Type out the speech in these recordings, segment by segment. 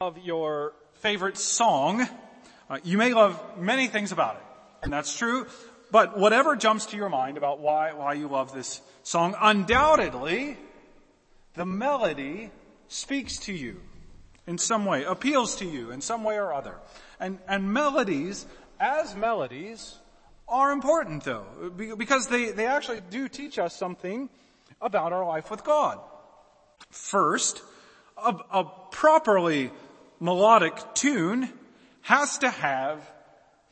Of your favorite song, you may love many things about it, and that's true, but whatever jumps to your mind about why you love this song, undoubtedly, the melody speaks to you in some way, appeals to you in some way or other. And melodies, as melodies, are important though, because they actually do teach us something about our life with God. First, a properly melodic tune has to have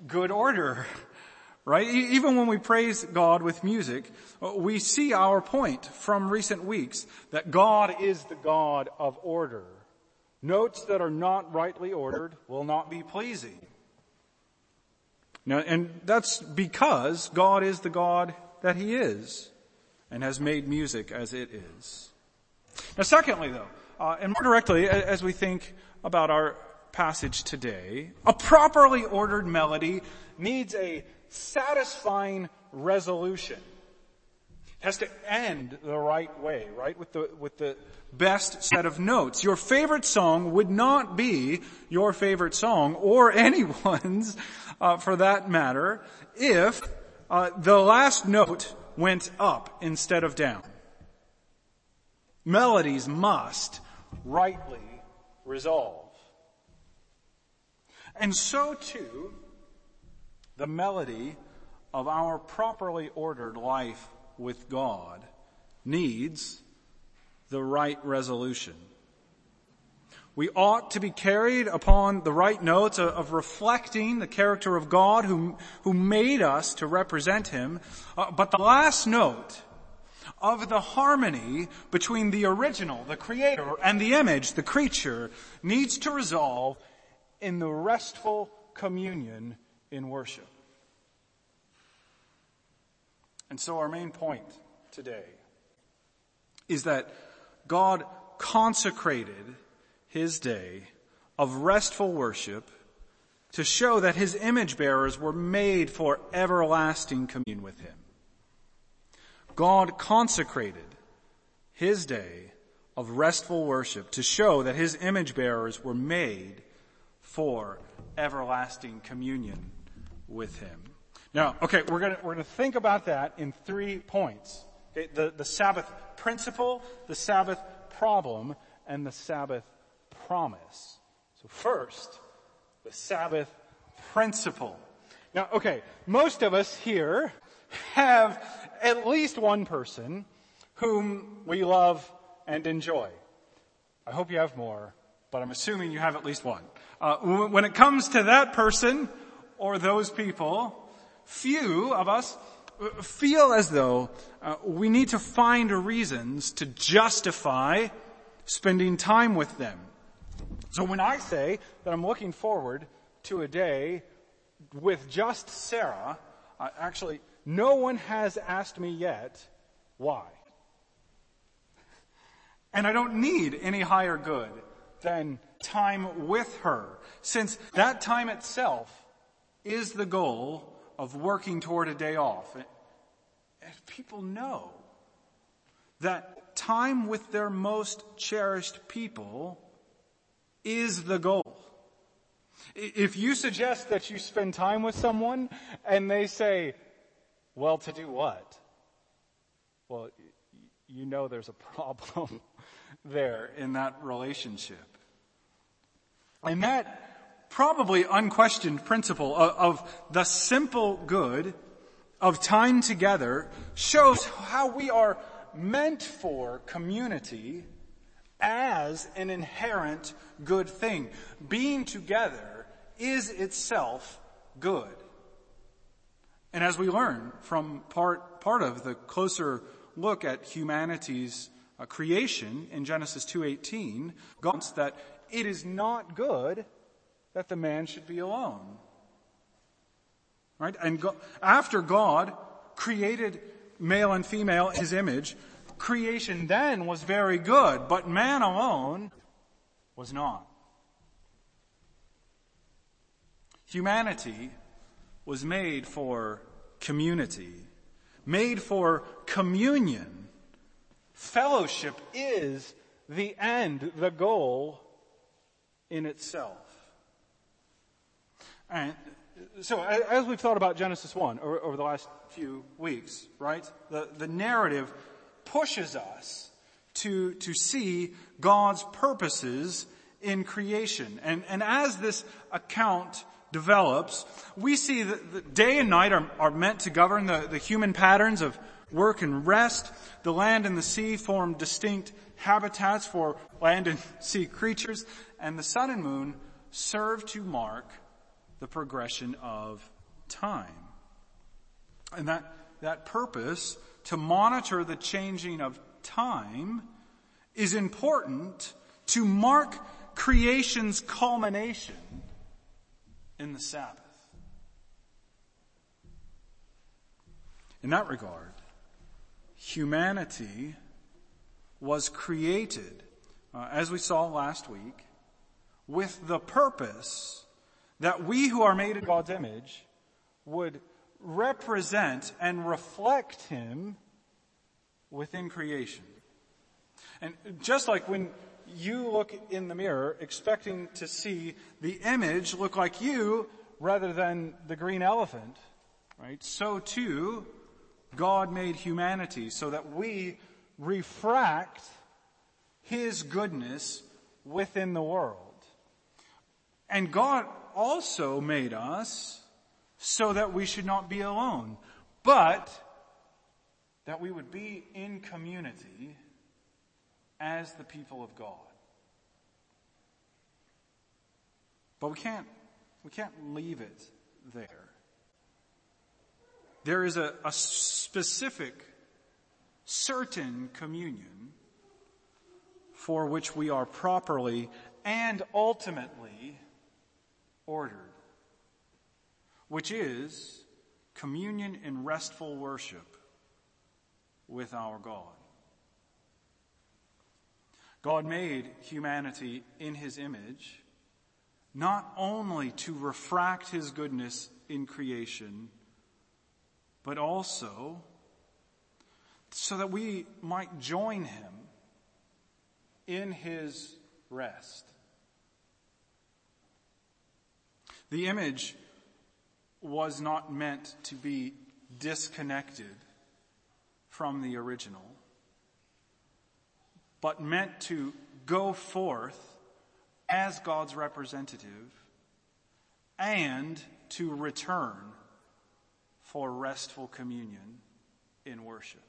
good order, right? Even when we praise God with music, we see our point from recent weeks that God is the God of order. Notes that are not rightly ordered will not be pleasing. Now, and that's because God is the God that He is and has made music as it is. Now, secondly, though, and more directly, as we think about our passage today, a properly ordered melody needs a satisfying resolution. It has to end the right way, right? With the best set of notes. Your favorite song would not be your favorite song, or anyone's, for that matter, if the last note went up instead of down. Melodies must rightly resolve. And so too, the melody of our properly ordered life with God needs the right resolution. We ought to be carried upon the right notes of reflecting the character of God who made us to represent Him. But the last note of the harmony between the original, the creator, and the image, the creature, needs to resolve in the restful communion in worship. And so our main point today is that God consecrated His day of restful worship to show that His image bearers were made for everlasting communion with Him. God consecrated His day of restful worship to show that His image bearers were made for everlasting communion with Him. Now, okay, we're gonna think about that in 3 points. Okay, the Sabbath principle, the Sabbath problem, and the Sabbath promise. So first, the Sabbath principle. Now, okay, most of us here have at least one person whom we love and enjoy. I hope you have more, but I'm assuming you have at least one. When it comes to that person or those people, few of us feel as though we need to find reasons to justify spending time with them. So when I say that I'm looking forward to a day with just Sarah, actually, no one has asked me yet why. And I don't need any higher good than time with her, since that time itself is the goal of working toward a day off. And people know that time with their most cherished people is the goal. If you suggest that you spend time with someone and they say, well, to do what? Well, you know there's a problem there in that relationship. And that probably unquestioned principle of the simple good of time together shows how we are meant for community as an inherent good thing. Being together is itself good. And as we learn from part of the closer look at humanity's creation in Genesis 2:18, God says that it is not good that the man should be alone. Right? And after God created male and female in His image, creation then was very good, but man alone was not. Humanity was made for community, made for communion. Fellowship is the end, the goal in itself. All right. So as we've thought about Genesis 1 over the last few weeks, right? The narrative pushes us to see God's purposes in creation. And as this account develops, we see that the day and night are meant to govern the human patterns of work and rest. The land and the sea form distinct habitats for land and sea creatures, and the sun and moon serve to mark the progression of time. And that purpose to monitor the changing of time is important to mark creation's culmination in the Sabbath. In that regard, humanity was created, as we saw last week, with the purpose that we who are made in God's image would represent and reflect Him within creation. And just like when you look in the mirror expecting to see the image look like you rather than the green elephant, right? So too, God made humanity so that we refract His goodness within the world. And God also made us so that we should not be alone, but that we would be in community as the people of God. But we can't leave it there. There is a specific, certain communion for which we are properly and ultimately ordered, which is communion in restful worship with our God. God made humanity in His image, not only to refract His goodness in creation, but also so that we might join Him in His rest. The image was not meant to be disconnected from the original, but meant to go forth as God's representative and to return for restful communion in worship.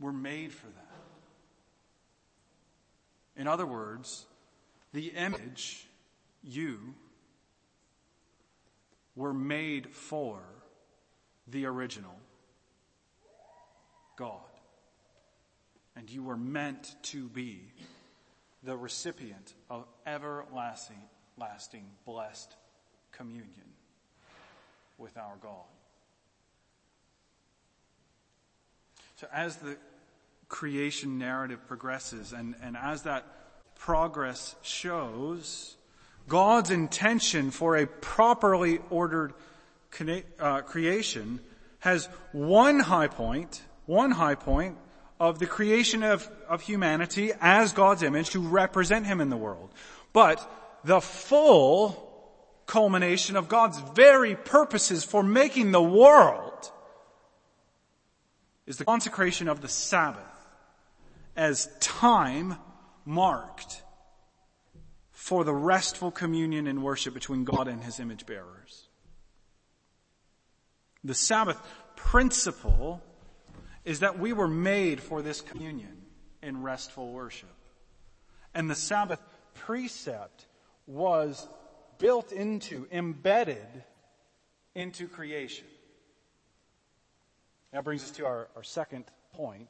We're made for that. In other words, the image, you, were made for the original, God. And you were meant to be the recipient of everlasting, blessed communion with our God. So as the creation narrative progresses and as that progress shows, God's intention for a properly ordered creation has one high point, of the creation of humanity as God's image to represent Him in the world. But the full culmination of God's very purposes for making the world is the consecration of the Sabbath as time marked for the restful communion and worship between God and His image bearers. The Sabbath principle is that we were made for this communion in restful worship. And the Sabbath precept was built into, embedded into creation. That brings us to our second point,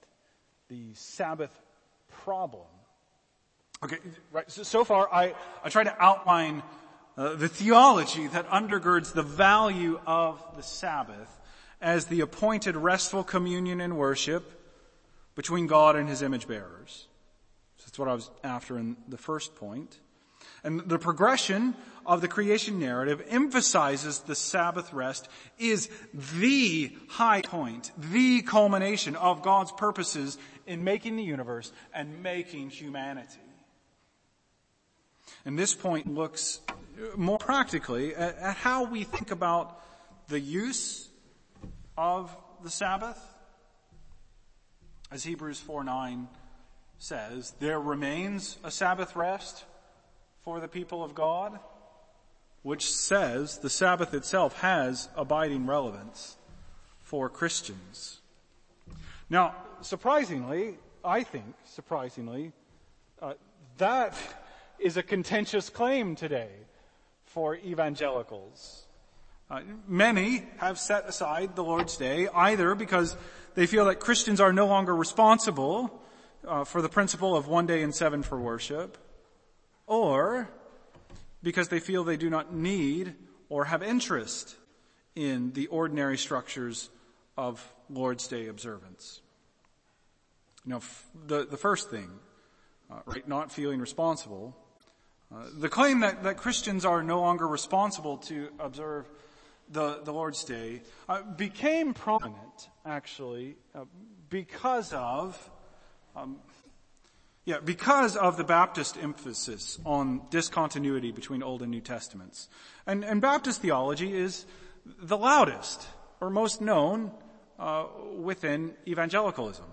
the Sabbath problem. Okay, right. So far I tried to outline the theology that undergirds the value of the Sabbath as the appointed restful communion and worship between God and His image bearers. So that's what I was after in the first point. And the progression of the creation narrative emphasizes the Sabbath rest is the high point, the culmination of God's purposes in making the universe and making humanity. And this point looks more practically at how we think about the use of the Sabbath. As Hebrews 4:9 says, there remains a Sabbath rest for the people of God, which says the Sabbath itself has abiding relevance for Christians. Now, surprisingly, that is a contentious claim today for evangelicals. Many have set aside the Lord's Day either because they feel that Christians are no longer responsible for the principle of one day and seven for worship, or because they feel they do not need or have interest in the ordinary structures of Lord's Day observance. Now, the first thing, right, not feeling responsible, the claim that Christians are no longer responsible to observe the Lord's Day became prominent, actually, because of the Baptist emphasis on discontinuity between Old and New Testaments. And Baptist theology is the loudest or most known within evangelicalism.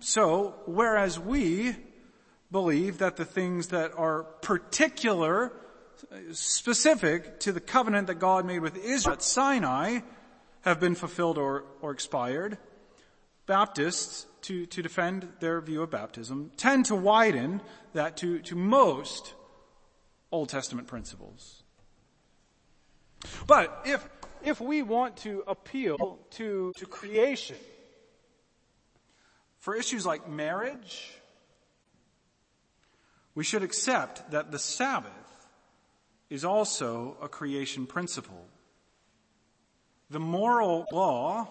So, whereas we believe that the things that are particular, specific to the covenant that God made with Israel at Sinai have been fulfilled or expired, Baptists, to defend their view of baptism, tend to widen that to most Old Testament principles. But if we want to appeal to creation for issues like marriage, we should accept that the Sabbath is also a creation principle. The moral law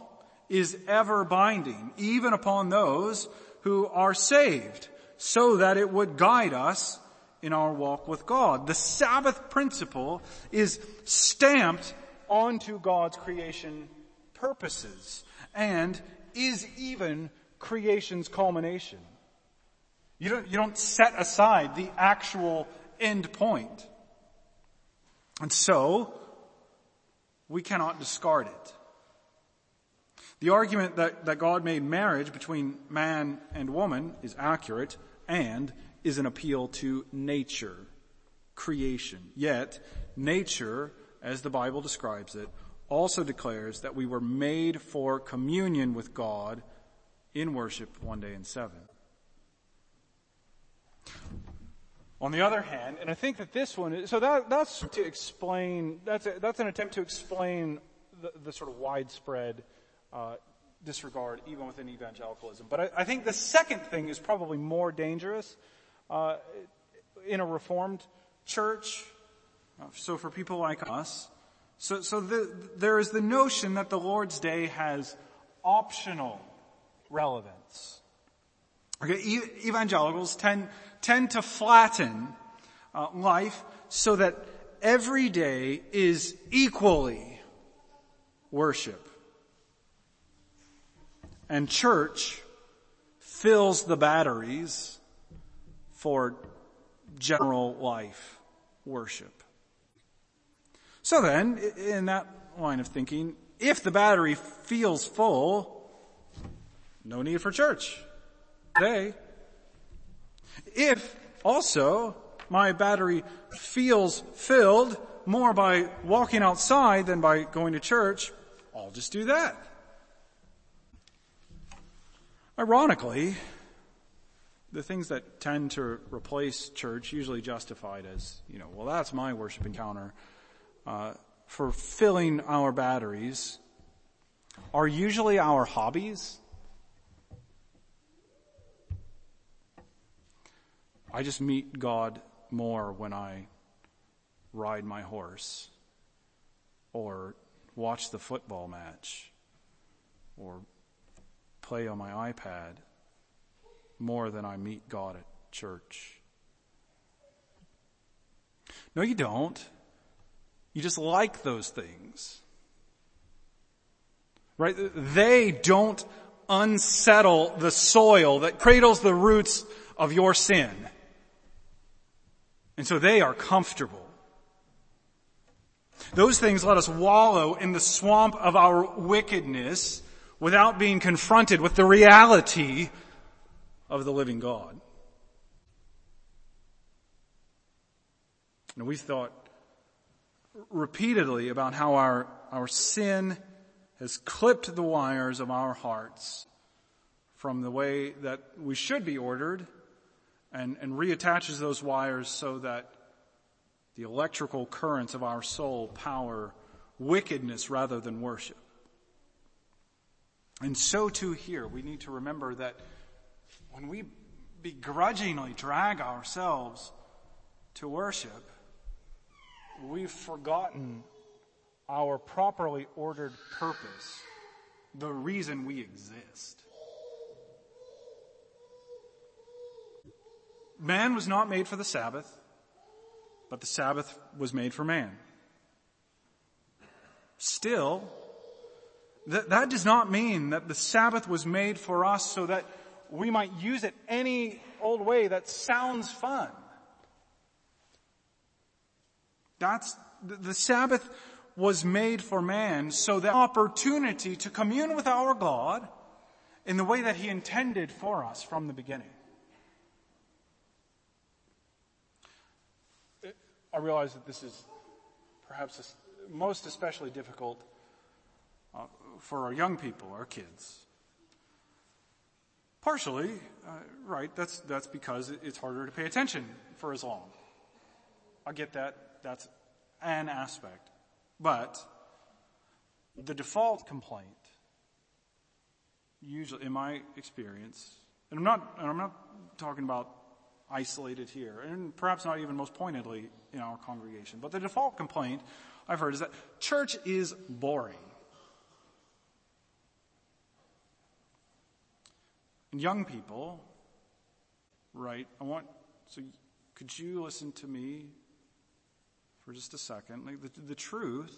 is ever binding, even upon those who are saved, so that it would guide us in our walk with God. The Sabbath principle is stamped onto God's creation purposes and is even creation's culmination. You don't set aside the actual end point. And so, we cannot discard it. The argument that God made marriage between man and woman is accurate and is an appeal to nature, creation. Yet, nature, as the Bible describes it, also declares that we were made for communion with God in worship one day in seven. On the other hand, and I think that this one is, that's an attempt to explain the sort of widespread disregard even within evangelicalism. But I think the second thing is probably more dangerous in a Reformed church. So for people like us, there is the notion that the Lord's Day has optional relevance. Okay, evangelicals tend to flatten life so that every day is equally worship. And church fills the batteries for general life worship. So then, in that line of thinking, if the battery feels full, no need for church today. If also my battery feels filled more by walking outside than by going to church, I'll just do that. Ironically, the things that tend to replace church, usually justified as, well, that's my worship encounter, for filling our batteries, are usually our hobbies. I just meet God more when I ride my horse or watch the football match or play on my iPad more than I meet God at church. No, you don't. You just like those things. Right? They don't unsettle the soil that cradles the roots of your sin. And so they are comfortable. Those things let us wallow in the swamp of our wickedness without being confronted with the reality of the living God. And we've thought repeatedly about how our sin has clipped the wires of our hearts from the way that we should be ordered and reattaches those wires so that the electrical currents of our soul power wickedness rather than worship. And so too here, we need to remember that when we begrudgingly drag ourselves to worship, we've forgotten our properly ordered purpose, the reason we exist. Man was not made for the Sabbath, but the Sabbath was made for man. Still, that does not mean that the Sabbath was made for us so that we might use it any old way that sounds fun. The Sabbath was made for man so that opportunity to commune with our God in the way that He intended for us from the beginning. I realize that this is perhaps most especially difficult for our young people, our kids. Partially, right, that's because it's harder to pay attention for as long. I get that. That's an aspect. But the default complaint, usually in my experience, and I'm not talking about isolated here, and perhaps not even most pointedly in our congregation. But the default complaint I've heard is that church is boring. And young people, right, could you listen to me for just a second? Like the truth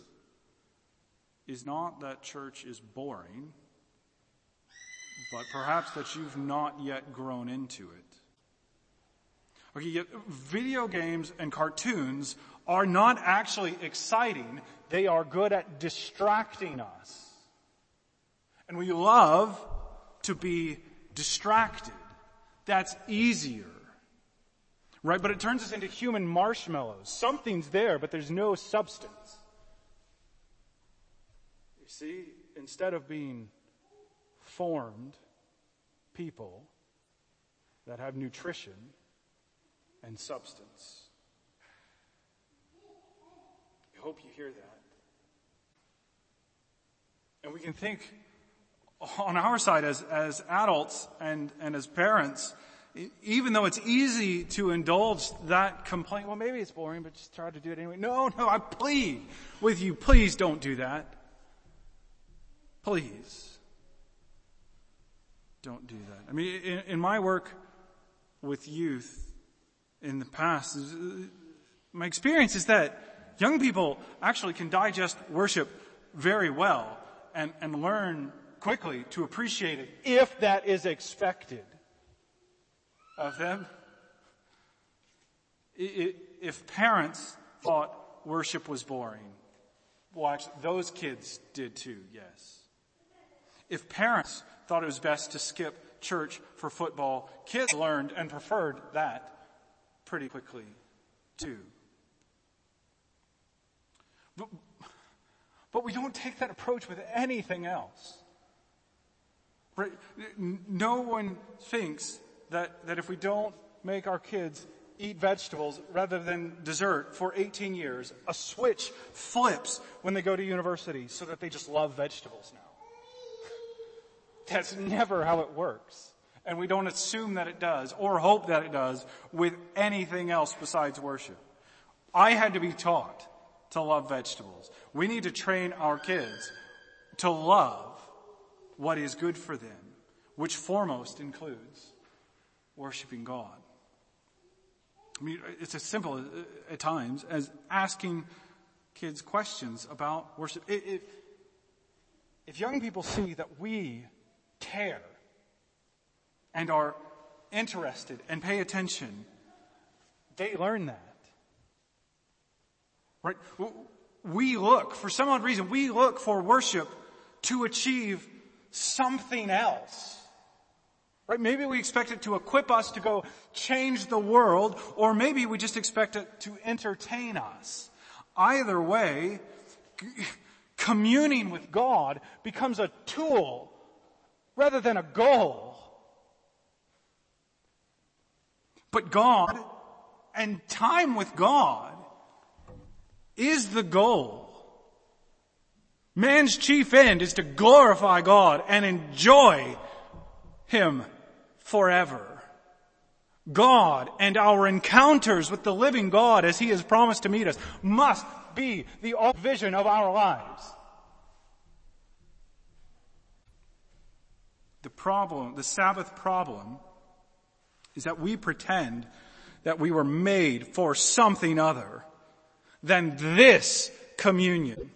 is not that church is boring, but perhaps that you've not yet grown into it. Okay, yet video games and cartoons are not actually exciting. They are good at distracting us. And we love to be distracted. That's easier. Right? But it turns us into human marshmallows. Something's there, but there's no substance. You see, instead of being formed people that have nutrition and substance. I hope you hear that. And we can think on our side as adults and as parents, even though it's easy to indulge that complaint, well, maybe it's boring, but just try to do it anyway. No, I plead with you. Please don't do that. Please don't do that. I mean, in my work with youth, in the past, my experience is that young people actually can digest worship very well and learn quickly to appreciate it if that is expected of them. If parents thought worship was boring, watch, those kids did too, yes. If parents thought it was best to skip church for football, kids learned and preferred that pretty quickly, too. But we don't take that approach with anything else. Right? No one thinks that if we don't make our kids eat vegetables rather than dessert for 18 years, a switch flips when they go to university so that they just love vegetables now. That's never how it works. And we don't assume that it does or hope that it does with anything else besides worship. I had to be taught to love vegetables. We need to train our kids to love what is good for them, which foremost includes worshiping God. I mean, it's as simple at times as asking kids questions about worship. If young people see that we care and are interested and pay attention, they learn that. Right? We look, for some odd reason, we look for worship to achieve something else. Right? Maybe we expect it to equip us to go change the world, or maybe we just expect it to entertain us. Either way, communing with God becomes a tool rather than a goal. But God and time with God is the goal. Man's chief end is to glorify God and enjoy Him forever. God and our encounters with the living God as He has promised to meet us must be the vision of our lives. The problem, the Sabbath problem, is that we pretend that we were made for something other than this communion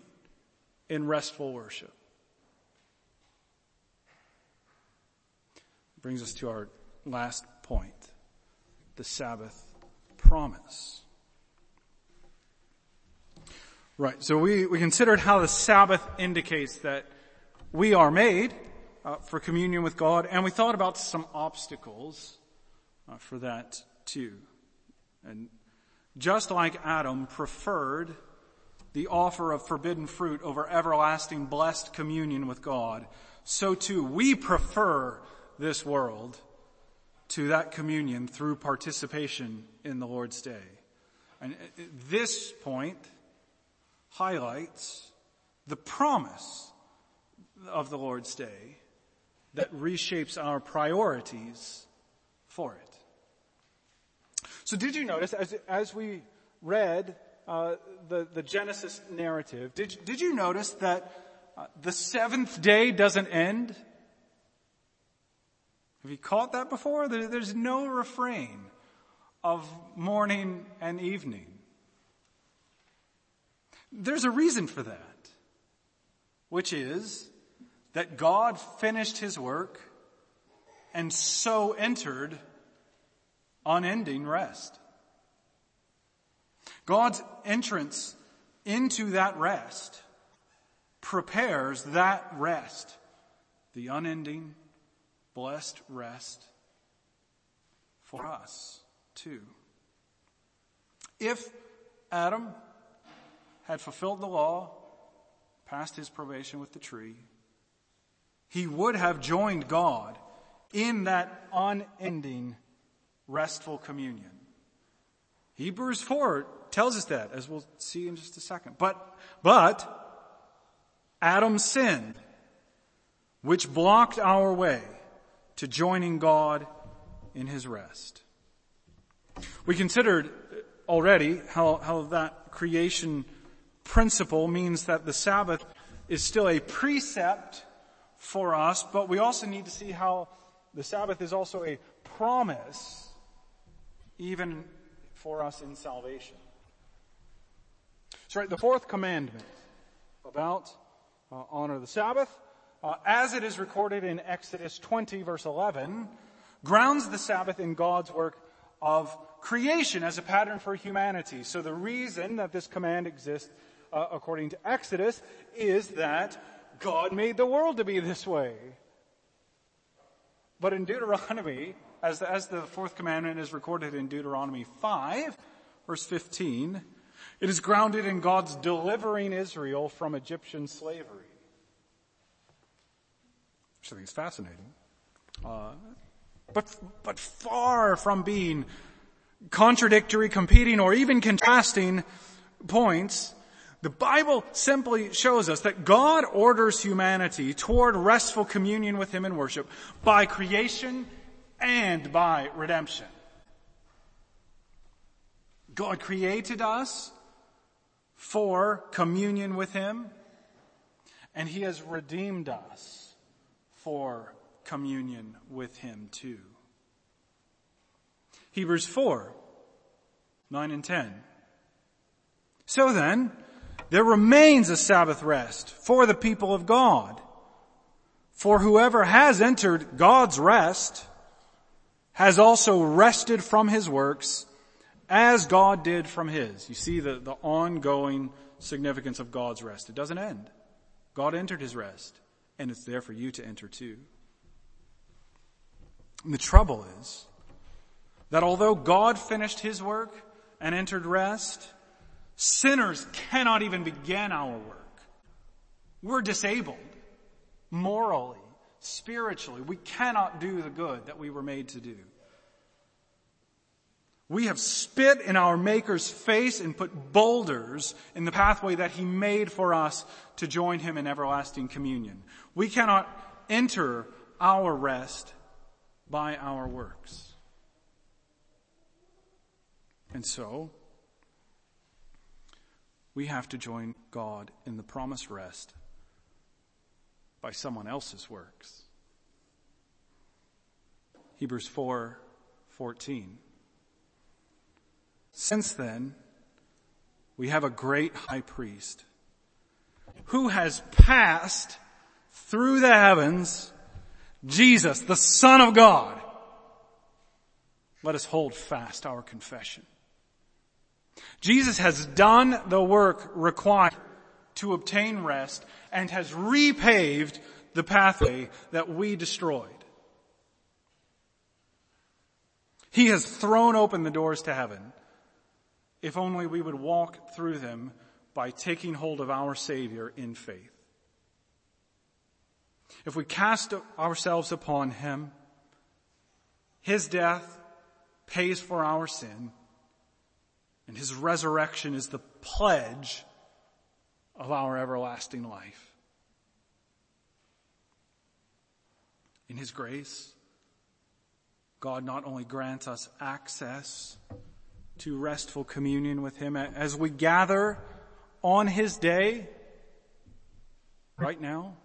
in restful worship. Brings us to our last point, the Sabbath promise. Right, so we considered how the Sabbath indicates that we are made for communion with God, and we thought about some obstacles for that too. And just like Adam preferred the offer of forbidden fruit over everlasting blessed communion with God, so too we prefer this world to that communion through participation in the Lord's Day. And this point highlights the promise of the Lord's Day that reshapes our priorities for it. So did you notice, as we read the Genesis narrative, did you notice that the seventh day doesn't end? Have you caught that before? There's no refrain of morning and evening. There's a reason for that, which is that God finished His work and so entered unending rest. God's entrance into that rest prepares that rest, the unending, blessed rest, for us too. If Adam had fulfilled the law, passed his probation with the tree, he would have joined God in that unending restful communion. Hebrews 4 tells us that, as we'll see in just a second. But Adam sinned, which blocked our way to joining God in His rest. We considered already how that creation principle means that the Sabbath is still a precept for us, but we also need to see how the Sabbath is also a promise even for us in salvation. So, right, the fourth commandment about honor the Sabbath, as it is recorded in Exodus 20 verse 11, grounds the Sabbath in God's work of creation as a pattern for humanity. So the reason that this command exists, according to Exodus, is that God made the world to be this way. But in Deuteronomy, as the fourth commandment is recorded in Deuteronomy 5, verse 15, it is grounded in God's delivering Israel from Egyptian slavery. Which I think is fascinating. But far from being contradictory, competing, or even contrasting points, the Bible simply shows us that God orders humanity toward restful communion with Him in worship by creation and by redemption. God created us for communion with Him, and He has redeemed us for communion with Him too. Hebrews 4, 9 and 10. So then, there remains a Sabbath rest for the people of God. For whoever has entered God's rest has also rested from his works as God did from his. You see the ongoing significance of God's rest. It doesn't end. God entered his rest, and it's there for you to enter too. And the trouble is that although God finished his work and entered rest, sinners cannot even begin our work. We're disabled morally, spiritually. We cannot do the good that we were made to do. We have spit in our Maker's face and put boulders in the pathway that he made for us to join him in everlasting communion. We cannot enter our rest by our works. And so, we have to join God in the promised rest by someone else's works. Hebrews 4:14. Since then, we have a great high priest who has passed through the heavens, Jesus, the Son of God. Let us hold fast our confession. Jesus has done the work required to obtain rest and has repaved the pathway that we destroyed. He has thrown open the doors to heaven. If only we would walk through them by taking hold of our Savior in faith. If we cast ourselves upon him, his death pays for our sin, and his resurrection is the pledge of our everlasting life. In his grace, God not only grants us access to restful communion with him as we gather on his day, right now.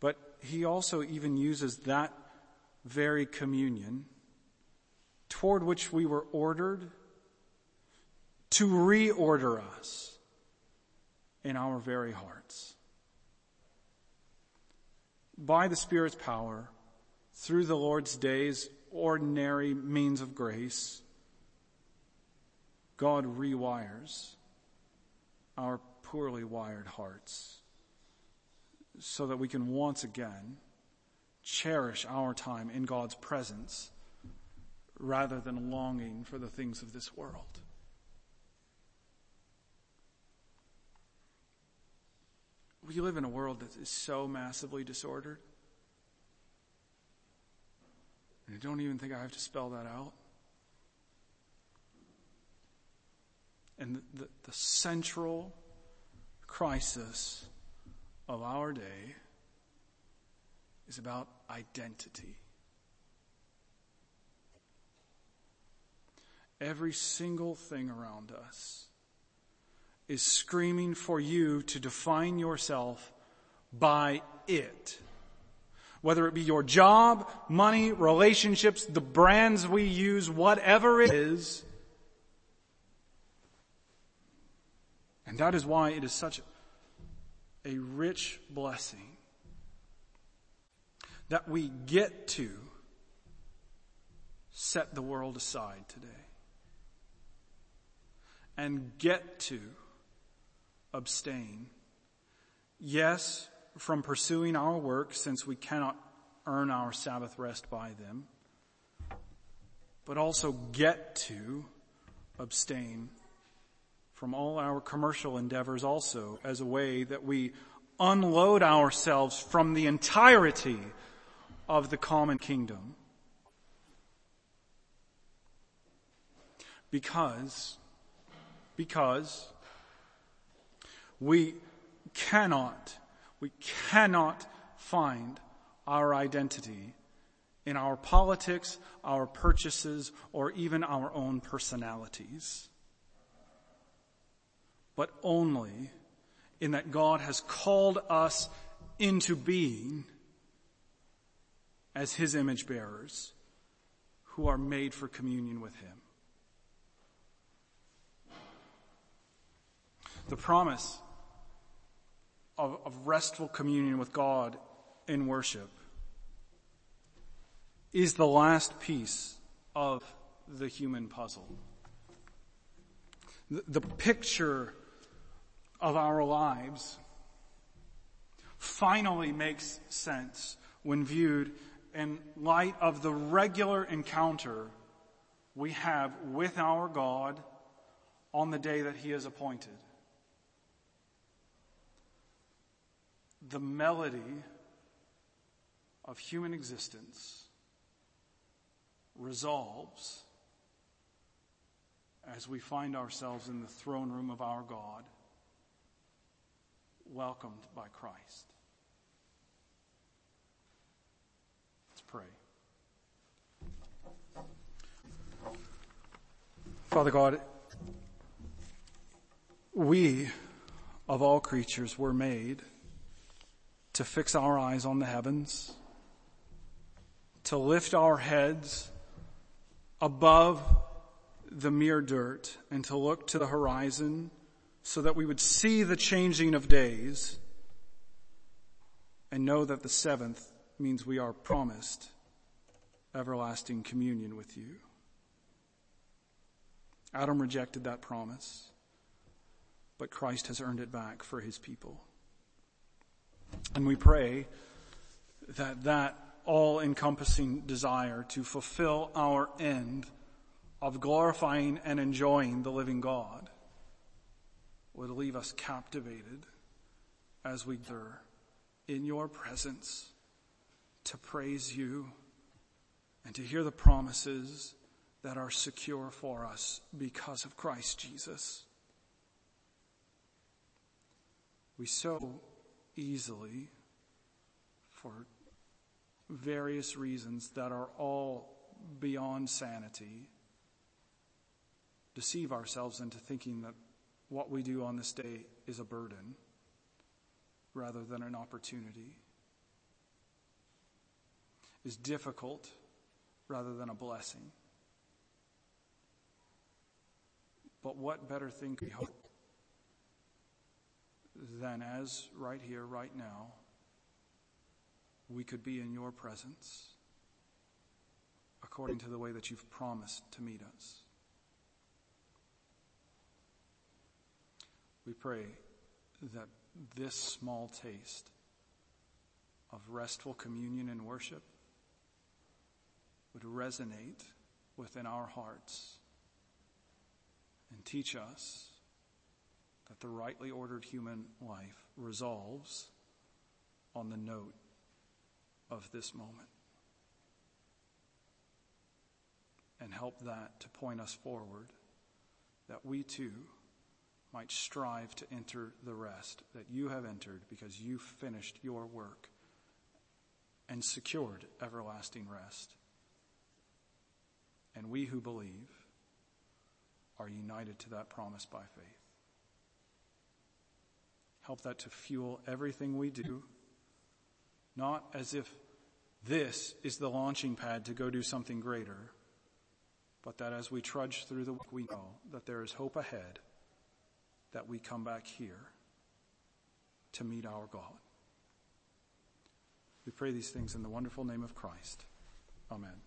But he also even uses that very communion toward which we were ordered to reorder us in our very hearts. By the Spirit's power, through the Lord's day's ordinary means of grace, God rewires our poorly wired hearts so that we can once again cherish our time in God's presence rather than longing for the things of this world. We live in a world that is so massively disordered. I don't even think I have to spell that out. And the central crisis of our day is about identity. Every single thing around us is screaming for you to define yourself by it. Whether it be your job, money, relationships, the brands we use, whatever it is. And that is why it is such a rich blessing that we get to set the world aside today and get to abstain. Yes, from pursuing our work, since we cannot earn our Sabbath rest by them, but also get to abstain from all our commercial endeavors also as a way that we unload ourselves from the entirety of the common kingdom. Because we cannot find our identity in our politics, our purchases, or even our own personalities, but only in that God has called us into being as his image bearers who are made for communion with him. The promise of restful communion with God in worship is the last piece of the human puzzle. The picture of our lives finally makes sense when viewed in light of the regular encounter we have with our God on the day that He is appointed. The melody of human existence resolves as we find ourselves in the throne room of our God, welcomed by Christ. Let's pray. Father God, we, of all creatures, were made to fix our eyes on the heavens, to lift our heads above the mere dirt, and to look to the horizon so that we would see the changing of days and know that the seventh means we are promised everlasting communion with you. Adam rejected that promise, but Christ has earned it back for his people. And we pray that that all-encompassing desire to fulfill our end of glorifying and enjoying the living God would leave us captivated as we gather in your presence to praise you and to hear the promises that are secure for us because of Christ Jesus. We so easily, for various reasons that are all beyond sanity, deceive ourselves into thinking that what we do on this day is a burden rather than an opportunity, is difficult rather than a blessing. But what better thing could we hope than as right here, right now, we could be in your presence according to the way that you've promised to meet us. We pray that this small taste of restful communion and worship would resonate within our hearts and teach us that the rightly ordered human life resolves on the note of this moment. And help that to point us forward, that we too might strive to enter the rest that you have entered because you finished your work and secured everlasting rest. And we who believe are united to that promise by faith. Help that to fuel everything we do, not as if this is the launching pad to go do something greater, but that as we trudge through the week, we know that there is hope ahead, that we come back here to meet our God. We pray these things in the wonderful name of Christ. Amen.